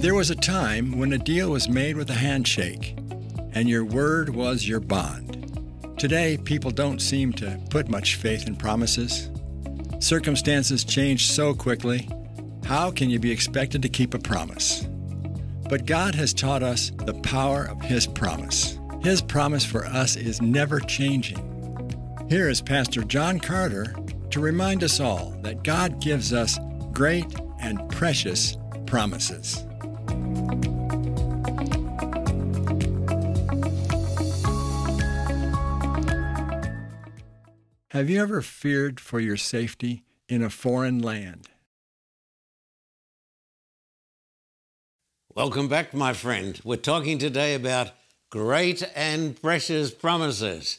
There was a time when a deal was made with a handshake, and your word was your bond. Today, people don't seem to put much faith in promises. Circumstances change so quickly. How can you be expected to keep a promise? But God has taught us the power of His promise. His promise for us is never changing. Here is Pastor John Carter to remind us all that God gives us great and precious promises. Have you ever feared for your safety in a foreign land? Welcome back, my friend. We're talking today about great and precious promises.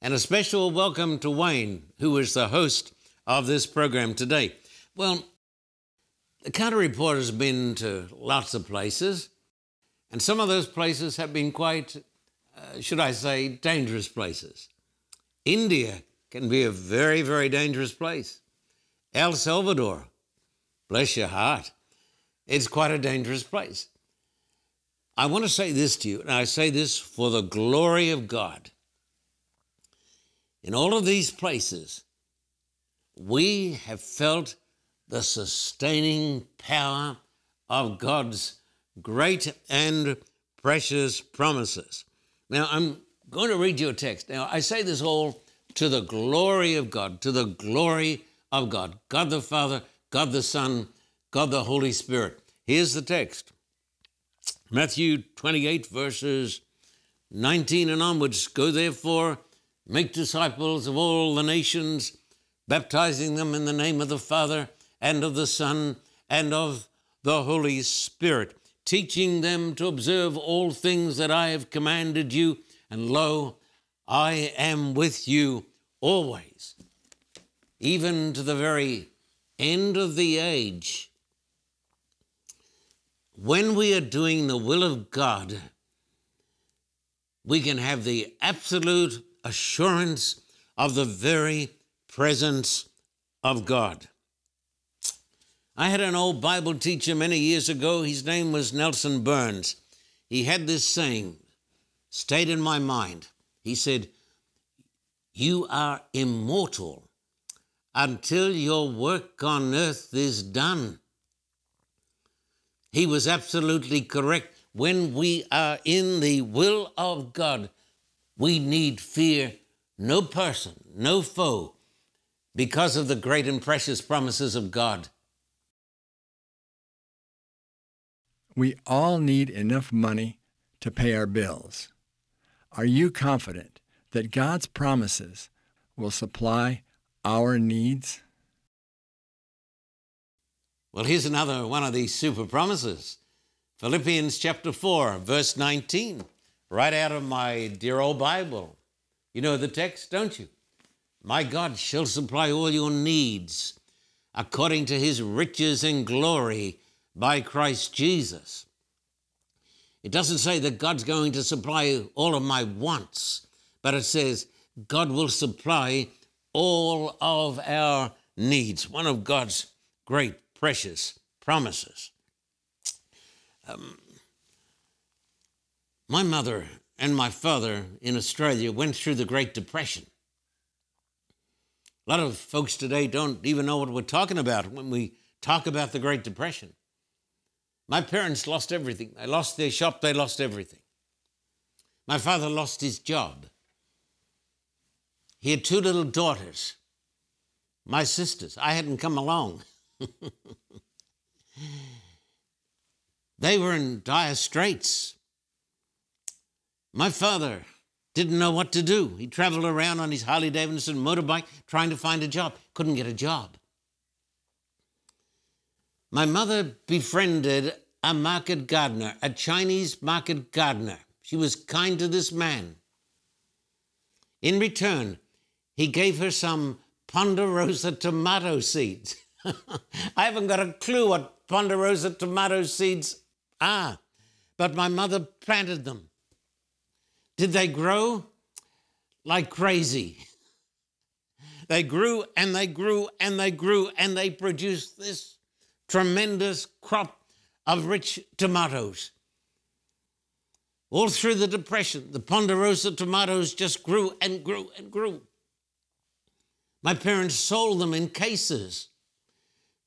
And a special welcome to Wayne, who is the host of this program today. Well, the Carter Report has been to lots of places, and some of those places have been quite, should I say, dangerous places. India can be a very, very dangerous place. El Salvador, bless your heart, it's quite a dangerous place. I want to say this to you, and I say this for the glory of God. In all of these places, we have felt the sustaining power of God's great and precious promises. Now, I'm going to read you a text. Now, I say this all to the glory of God, to the glory of God, God the Father, God the Son, God the Holy Spirit. Here's the text. Matthew 28, verses 19 and onwards. Go therefore, make disciples of all the nations, baptizing them in the name of the Father and of the Son and of the Holy Spirit, teaching them to observe all things that I have commanded you. And lo, I am with you always, even to the very end of the age. When we are doing the will of God, we can have the absolute assurance of the very presence of God. I had an old Bible teacher many years ago. His name was Nelson Burns. He had this saying, stayed in my mind. He said, you are immortal until your work on earth is done. He was absolutely correct. When we are in the will of God, we need fear no person, no foe, because of the great and precious promises of God. We all need enough money to pay our bills. Are you confident that God's promises will supply our needs? Well, here's another one of these super promises. Philippians chapter 4, verse 19. Right out of my dear old Bible. You know the text, don't you? My God shall supply all your needs according to His riches and glory by Christ Jesus. It doesn't say that God's going to supply all of my wants, but it says God will supply all of our needs. One of God's great, precious promises. My mother and my father in Australia went through the Great Depression. A lot of folks today don't even know what we're talking about when we talk about the Great Depression. My parents lost everything. They lost their shop, they lost everything. My father lost his job. He had two little daughters, my sisters. I hadn't come along. They were in dire straits. My father didn't know what to do. He traveled around on his Harley Davidson motorbike trying to find a job. Couldn't get a job. My mother befriended a market gardener, a Chinese market gardener. She was kind to this man. In return, he gave her some Ponderosa tomato seeds. I haven't got a clue what Ponderosa tomato seeds are, but my mother planted them. Did they grow? Like crazy. They grew and they grew and they grew and they produced this tremendous crop of rich tomatoes. All through the Depression, the Ponderosa tomatoes just grew and grew and grew. My parents sold them in cases.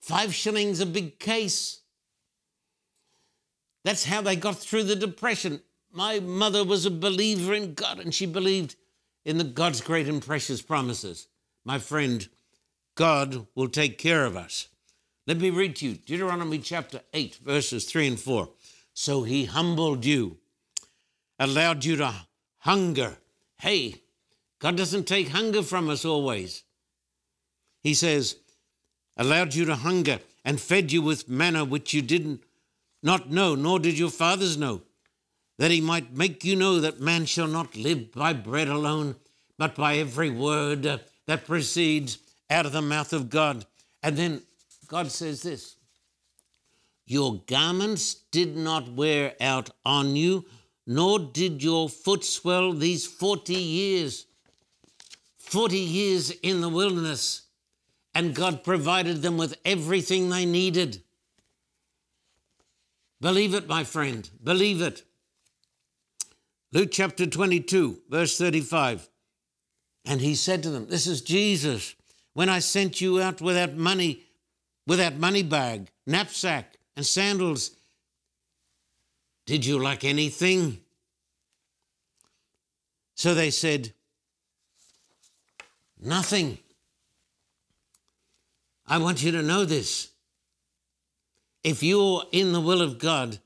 5 shillings a big case. That's how they got through the Depression. My mother was a believer in God, and she believed in the God's great and precious promises. My friend, God will take care of us. Let me read to you Deuteronomy chapter 8, verses 3 and 4. So he humbled you, allowed you to hunger. Hey, God doesn't take hunger from us always. He says, allowed you to hunger and fed you with manna which you did not know, nor did your fathers know, that he might make you know that man shall not live by bread alone, but by every word that proceeds out of the mouth of God. And then God says this, your garments did not wear out on you, nor did your foot swell these 40 years. 40 years in the wilderness, and God provided them with everything they needed. Believe it, my friend, believe it. Luke chapter 22, verse 35, and he said to them, this is Jesus, when I sent you out without money bag, knapsack, and sandals, did you lack anything? So they said, nothing. I want you to know this. If you're in the will of God,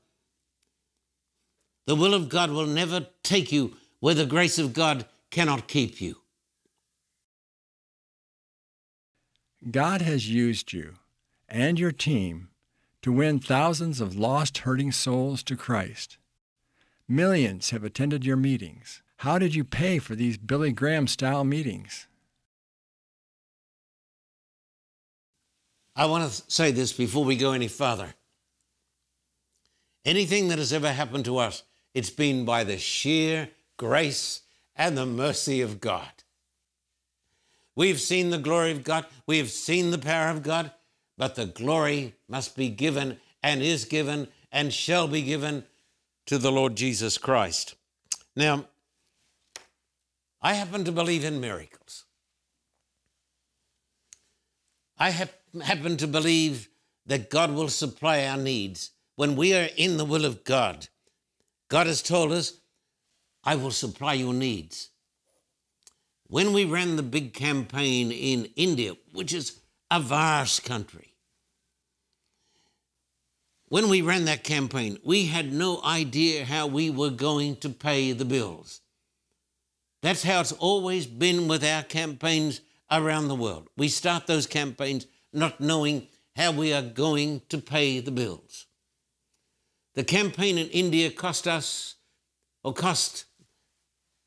the will of God will never take you where the grace of God cannot keep you. God has used you and your team to win thousands of lost, hurting souls to Christ. Millions have attended your meetings. How did you pay for these Billy Graham-style meetings? I want to say this before we go any farther. Anything that has ever happened to us, it's been by the sheer grace and the mercy of God. We've seen the glory of God. We have seen the power of God. But the glory must be given and is given and shall be given to the Lord Jesus Christ. Now, I happen to believe in miracles. I happen to believe that God will supply our needs when we are in the will of God. God has told us, I will supply your needs. When we ran the big campaign in India, which is a vast country, when we ran that campaign, we had no idea how we were going to pay the bills. That's how it's always been with our campaigns around the world. We start those campaigns not knowing how we are going to pay the bills. The campaign in India cost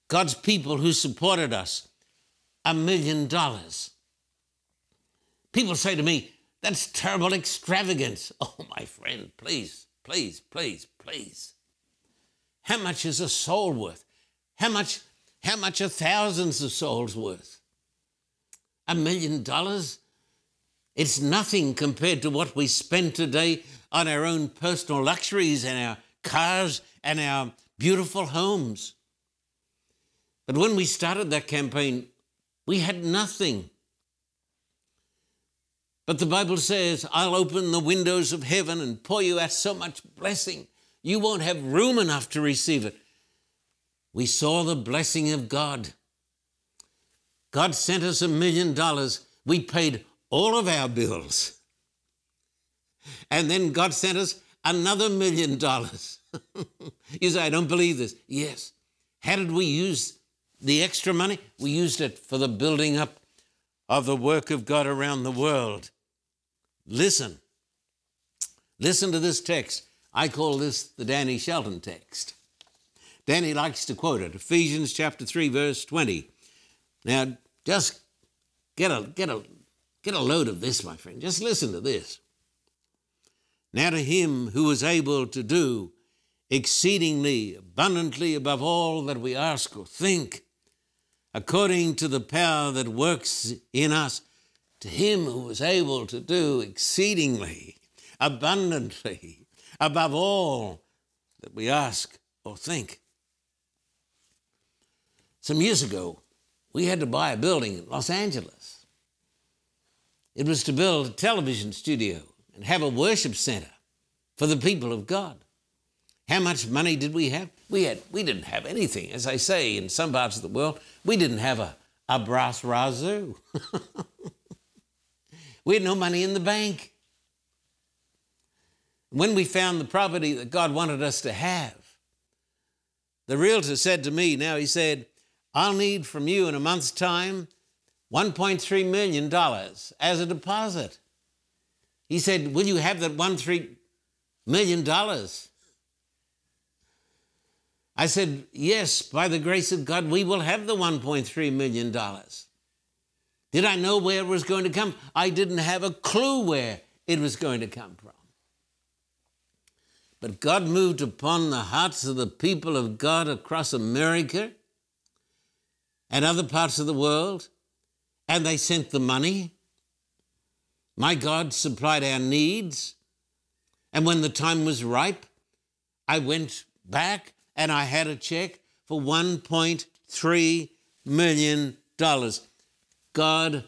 God's people who supported us $1 million. People say to me, that's terrible extravagance. Oh, my friend, please, please, please, please. How much is a soul worth? How much are thousands of souls worth? $1 million? It's nothing compared to what we spend today on our own personal luxuries and our cars and our beautiful homes. But when we started that campaign, we had nothing. But the Bible says, I'll open the windows of heaven and pour you out so much blessing, you won't have room enough to receive it. We saw the blessing of God. God sent us $1 million. We paid all of our bills. And then God sent us another $1 million. You say, I don't believe this. Yes. How did we use the extra money? We used it for the building up of the work of God around the world. Listen. Listen to this text. I call this the Danny Shelton text. Danny likes to quote it. Ephesians chapter 3, verse 20. Now, just get a load of this, my friend. Just listen to this. Now to him who is able to do exceedingly abundantly above all that we ask or think, according to the power that works in us, to him who is able to do exceedingly, abundantly, above all that we ask or think. Some years ago, we had to buy a building in Los Angeles. It was to build a television studio and have a worship center for the people of God. How much money did we have? We didn't have anything. As I say, in some parts of the world, we didn't have a brass razoo. We had no money in the bank. When we found the property that God wanted us to have, the realtor said to me, I'll need from you in a month's time $1.3 million as a deposit. He said, will you have that $1.3 million? I said, yes, by the grace of God, we will have the $1.3 million. Did I know where it was going to come? I didn't have a clue where it was going to come from. But God moved upon the hearts of the people of God across America and other parts of the world, and they sent the money. My God supplied our needs. And when the time was ripe, I went back and I had a check for $1.3 million. God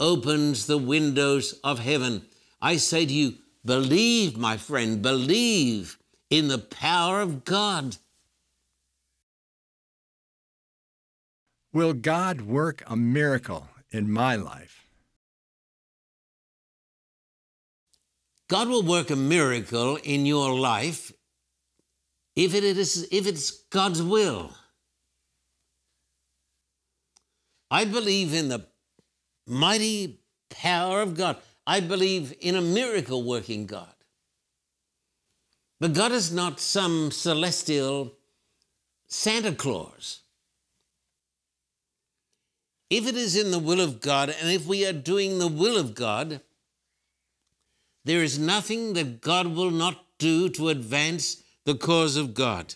opens the windows of heaven. I say to you, believe, my friend, believe in the power of God. Will God work a miracle in my life? God will work a miracle in your life if it's God's will. I believe in the mighty power of God. I believe in a miracle-working God. But God is not some celestial Santa Claus. If it is in the will of God, and if we are doing the will of God, there is nothing that God will not do to advance the cause of God.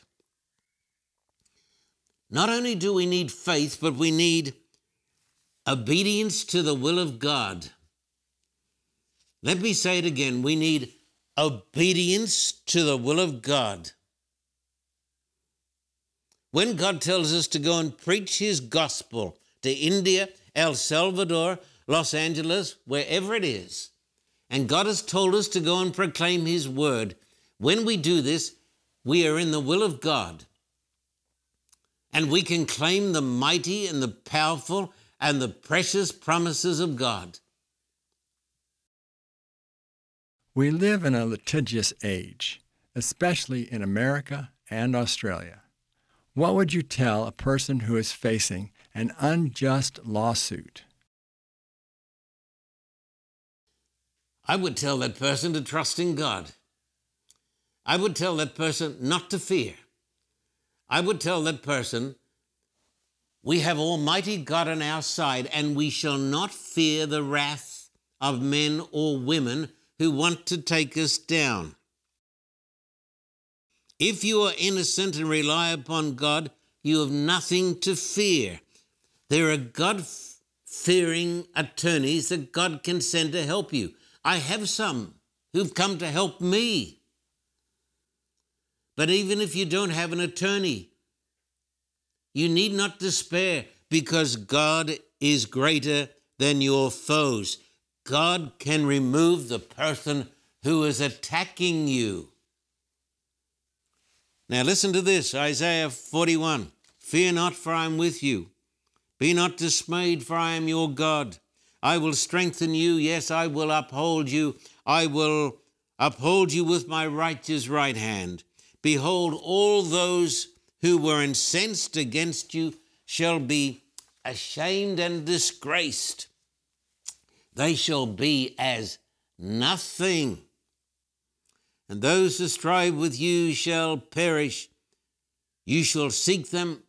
Not only do we need faith, but we need obedience to the will of God. Let me say it again. We need obedience to the will of God. When God tells us to go and preach his gospel to India, El Salvador, Los Angeles, wherever it is, and God has told us to go and proclaim his word, when we do this, we are in the will of God. And we can claim the mighty and the powerful and the precious promises of God. We live in a litigious age, especially in America and Australia. What would you tell a person who is facing an unjust lawsuit? I would tell that person to trust in God. I would tell that person not to fear. I would tell that person, we have Almighty God on our side, and we shall not fear the wrath of men or women who want to take us down. If you are innocent and rely upon God, you have nothing to fear. There are God-fearing attorneys that God can send to help you. I have some who've come to help me. But even if you don't have an attorney, you need not despair, because God is greater than your foes. God can remove the person who is attacking you. Now listen to this, Isaiah 41. Fear not, for I am with you. Be not dismayed, for I am your God. I will strengthen you. Yes, I will uphold you. I will uphold you with my righteous right hand. Behold, all those who were incensed against you shall be ashamed and disgraced. They shall be as nothing. And those who strive with you shall perish. You shall seek them,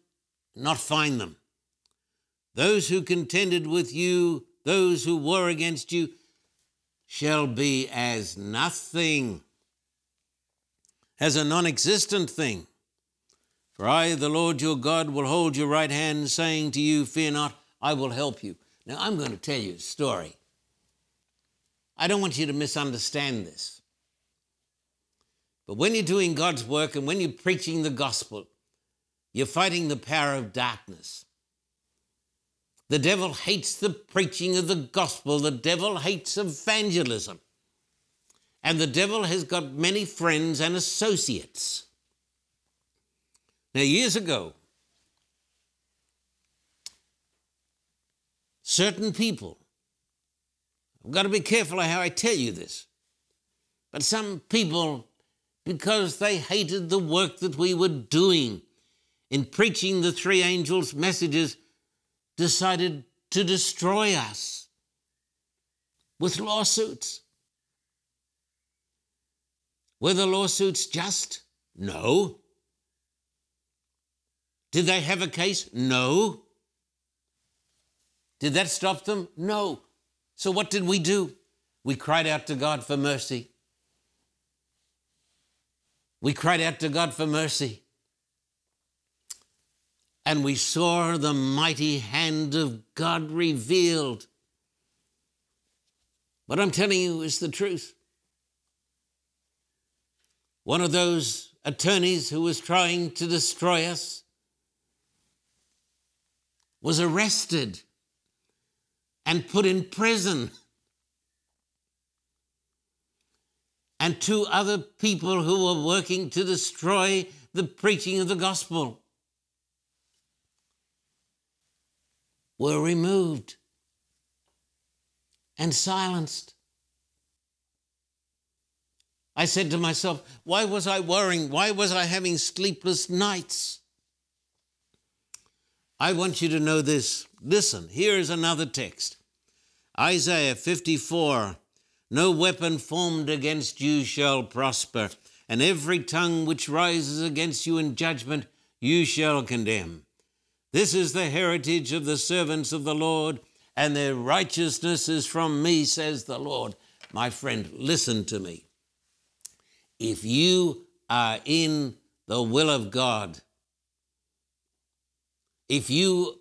not find them. Those who contended with you, those who war against you, shall be as nothing, as a non-existent thing. For I, the Lord your God, will hold your right hand, saying to you, fear not, I will help you. Now, I'm going to tell you a story. I don't want you to misunderstand this. But when you're doing God's work and when you're preaching the gospel, you're fighting the power of darkness. The devil hates the preaching of the gospel. The devil hates evangelism. And the devil has got many friends and associates. Now, years ago, certain people, I've got to be careful how I tell you this, but some people, because they hated the work that we were doing in preaching the three angels' messages, decided to destroy us with lawsuits. Were the lawsuits just? No. Did they have a case? No. Did that stop them? No. So what did we do? We cried out to God for mercy. We cried out to God for mercy. And we saw the mighty hand of God revealed. What I'm telling you is the truth. One of those attorneys who was trying to destroy us was arrested and put in prison. And two other people who were working to destroy the preaching of the gospel were removed and silenced. I said to myself, why was I worrying? Why was I having sleepless nights? I want you to know this. Listen, here is another text. Isaiah 54, no weapon formed against you shall prosper, and every tongue which rises against you in judgment you shall condemn. This is the heritage of the servants of the Lord, and their righteousness is from me, says the Lord. My friend, listen to me. If you are in the will of God, if you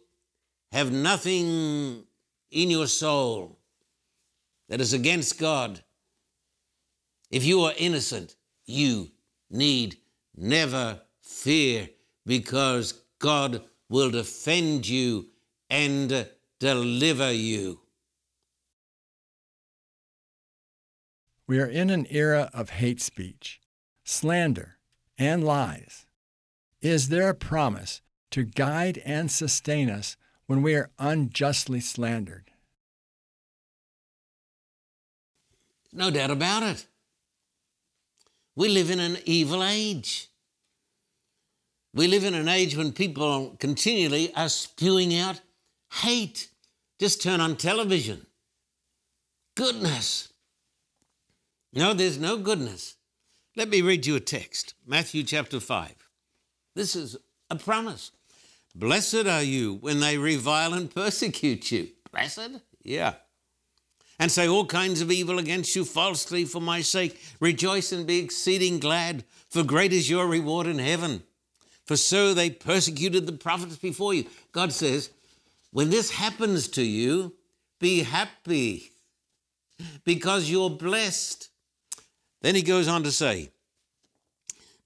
have nothing in your soul that is against God, if you are innocent, you need never fear, because God will defend you and deliver you. We are in an era of hate speech, slander, and lies. Is there a promise to guide and sustain us when we are unjustly slandered? No doubt about it. We live in an evil age. We live in an age when people continually are spewing out hate. Just turn on television. Goodness. No, there's no goodness. Let me read you a text, Matthew chapter 5. This is a promise. Blessed are you when they revile and persecute you. Blessed? Yeah. And say all kinds of evil against you falsely for my sake. Rejoice and be exceeding glad, for great is your reward in heaven. For so they persecuted the prophets before you. God says, when this happens to you, be happy, because you're blessed. Then he goes on to say,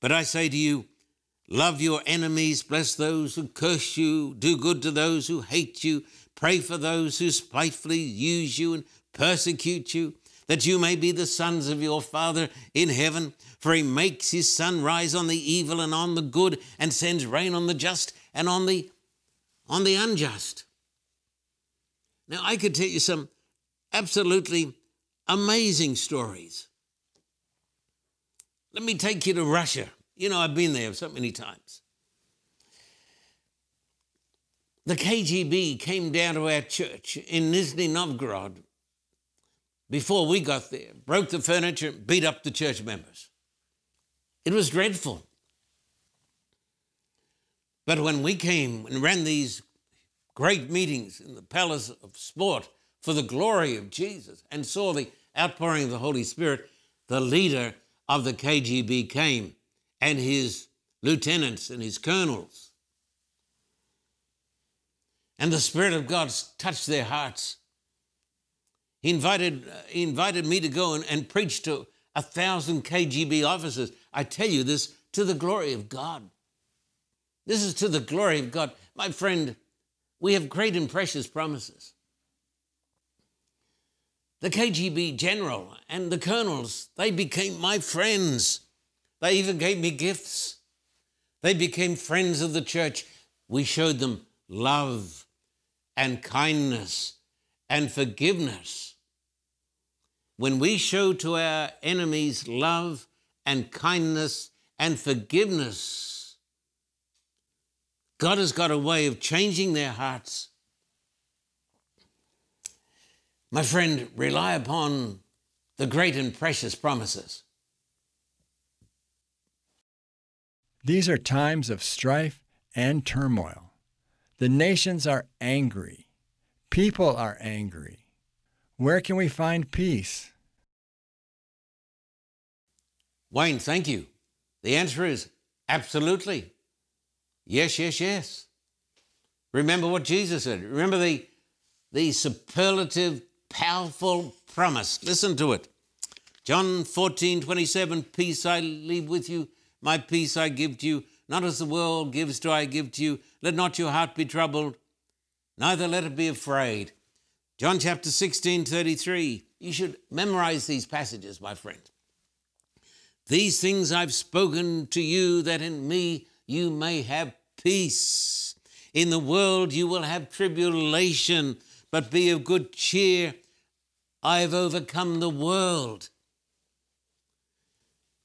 but I say to you, love your enemies, bless those who curse you, do good to those who hate you, pray for those who spitefully use you and persecute you, that you may be the sons of your Father in heaven. For he makes his sun rise on the evil and on the good, and sends rain on the just and on the unjust. Now, I could tell you some absolutely amazing stories. Let me take you to Russia. You know, I've been there so many times. The KGB came down to our church in Nizhny Novgorod before we got there, broke the furniture, beat up the church members. It was dreadful. But when we came and ran these great meetings in the Palace of Sport for the glory of Jesus and saw the outpouring of the Holy Spirit, the leader of the KGB came, and his lieutenants and his colonels. And the Spirit of God touched their hearts. He invited me to go and preach to 1,000 KGB officers. I tell you this to the glory of God. This is to the glory of God. My friend, we have great and precious promises. The KGB general and the colonels, they became my friends. They even gave me gifts. They became friends of the church. We showed them love and kindness and forgiveness. When we show to our enemies love and kindness and forgiveness, God has got a way of changing their hearts. My friend, rely upon the great and precious promises. These are times of strife and turmoil. The nations are angry. People are angry. Where can we find peace? Wayne, thank you. The answer is absolutely. Yes, yes, yes. Remember what Jesus said. Remember the superlative, powerful promise. Listen to it. John 14:27, peace I leave with you, my peace I give to you. Not as the world gives do I give to you. Let not your heart be troubled, neither let it be afraid. John chapter 16:33. You should memorize these passages, my friend. These things I've spoken to you, that in me you may have peace. In the world you will have tribulation, but be of good cheer. I have overcome the world.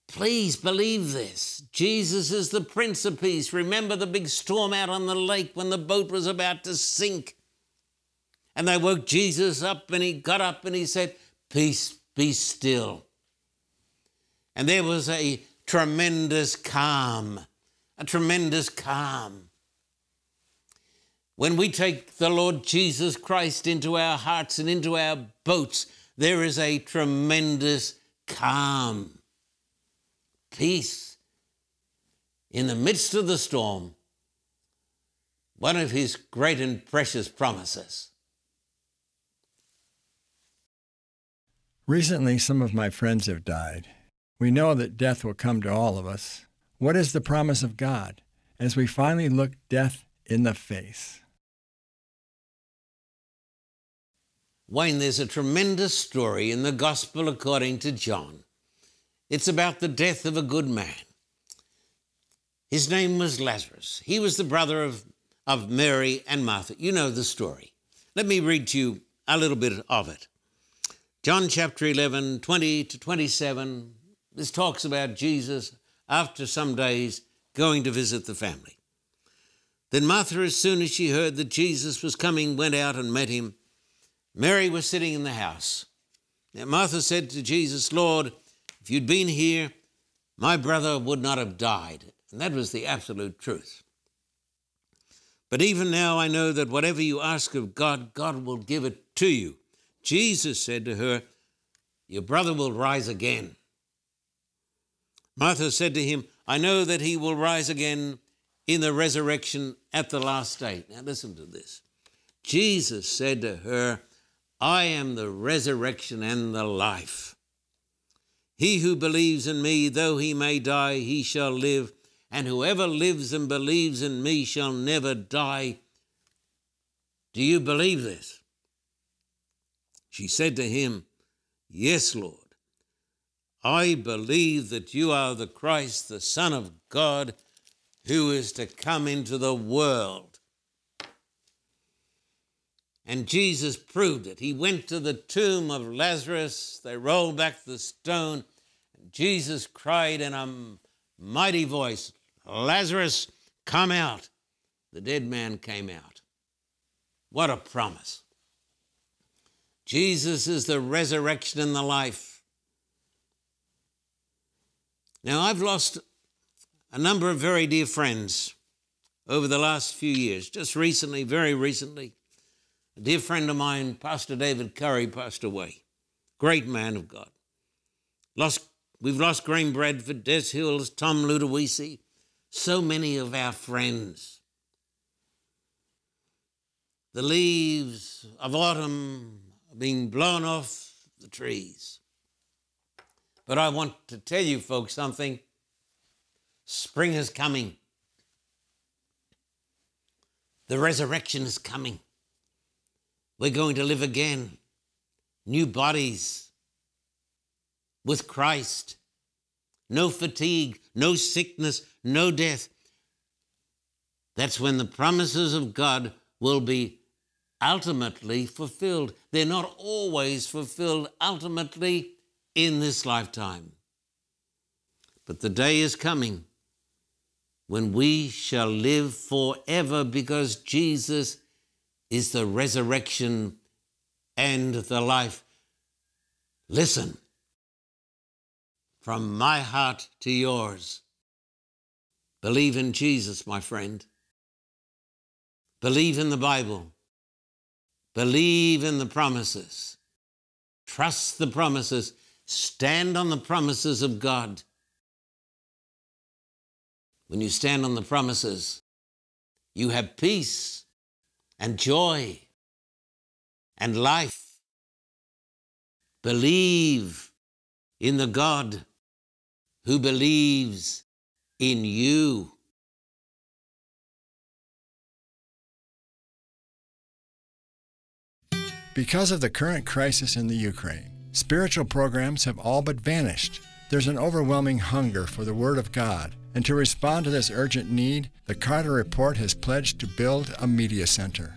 Please believe this. Jesus is the Prince of Peace. Remember the big storm out on the lake when the boat was about to sink. And they woke Jesus up and he got up and he said, peace, be still. And there was a tremendous calm, a tremendous calm. When we take the Lord Jesus Christ into our hearts and into our boats, there is a tremendous calm. Peace in the midst of the storm, one of his great and precious promises. Recently, some of my friends have died. We know that death will come to all of us. What is the promise of God as we finally look death in the face? Wayne, there's a tremendous story in the Gospel according to John. It's about the death of a good man. His name was Lazarus. He was the brother of Mary and Martha. You know the story. Let me read to you a little bit of it. John chapter 11, 20 to 27. This talks about Jesus after some days going to visit the family. Then Martha, as soon as she heard that Jesus was coming, went out and met him. Mary was sitting in the house. Now Martha said to Jesus, Lord, if you'd been here, my brother would not have died. And that was the absolute truth. But even now I know that whatever you ask of God, God will give it to you. Jesus said to her, your brother will rise again. Martha said to him, I know that he will rise again in the resurrection at the last day. Now listen to this. Jesus said to her, I am the resurrection and the life. He who believes in me, though he may die, he shall live. And whoever lives and believes in me shall never die. Do you believe this? She said to him, yes, Lord. I believe that you are the Christ, the Son of God, who is to come into the world. And Jesus proved it. He went to the tomb of Lazarus. They rolled back the stone. Jesus cried in a mighty voice, Lazarus, come out. The dead man came out. What a promise. Jesus is the resurrection and the life. Now, I've lost a number of very dear friends over the last few years, just recently, very recently. A dear friend of mine, Pastor David Curry, passed away. Great man of God. We've lost Graham Bradford, Des Hills, Tom Ludowisi, so many of our friends. The leaves of autumn are being blown off the trees. But I want to tell you folks something. Spring is coming. The resurrection is coming. We're going to live again. New bodies with Christ. No fatigue, no sickness, no death. That's when the promises of God will be ultimately fulfilled. They're not always fulfilled ultimately in this lifetime. But the day is coming when we shall live forever, because Jesus is the resurrection and the life. Listen, from my heart to yours. Believe in Jesus, my friend. Believe in the Bible. Believe in the promises. Trust the promises. Stand on the promises of God. When you stand on the promises, you have peace and joy and life. Believe in the God who believes in you. Because of the current crisis in the Ukraine, spiritual programs have all but vanished. There's an overwhelming hunger for the Word of God, and to respond to this urgent need, the Carter Report has pledged to build a media center.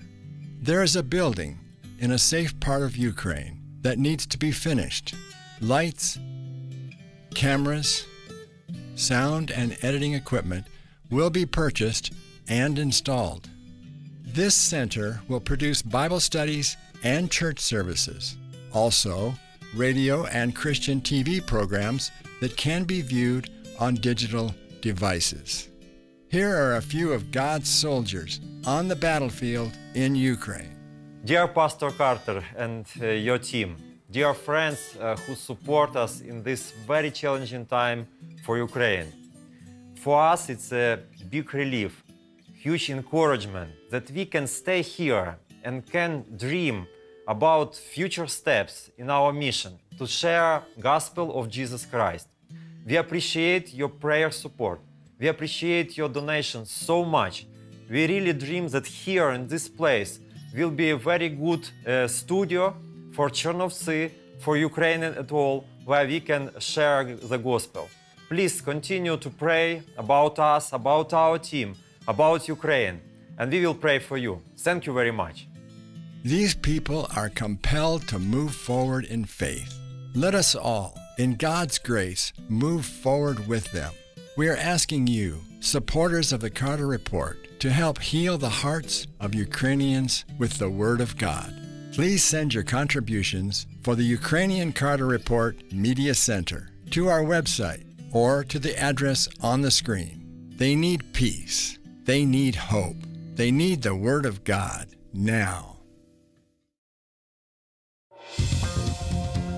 There is a building in a safe part of Ukraine that needs to be finished. Lights, cameras, sound and editing equipment will be purchased and installed. This center will produce Bible studies and church services. Also, radio and Christian TV programs that can be viewed on digital devices. Here are a few of God's soldiers on the battlefield in Ukraine. Dear Pastor Carter and your team, dear friends who support us in this very challenging time for Ukraine. For us, it's a big relief, huge encouragement that we can stay here and can dream about future steps in our mission to share the gospel of Jesus Christ. We appreciate your prayer support. We appreciate your donations so much. We really dream that here in this place will be a very good studio for Chernivtsi, for Ukrainian at all, where we can share the gospel. Please continue to pray about us, about our team, about Ukraine, and we will pray for you. Thank you very much. These people are compelled to move forward in faith. Let us all, in God's grace, move forward with them. We are asking you, supporters of the Carter Report, to help heal the hearts of Ukrainians with the Word of God. Please send your contributions for the Ukrainian Carter Report Media Center to our website or to the address on the screen. They need peace. They need hope. They need the Word of God now.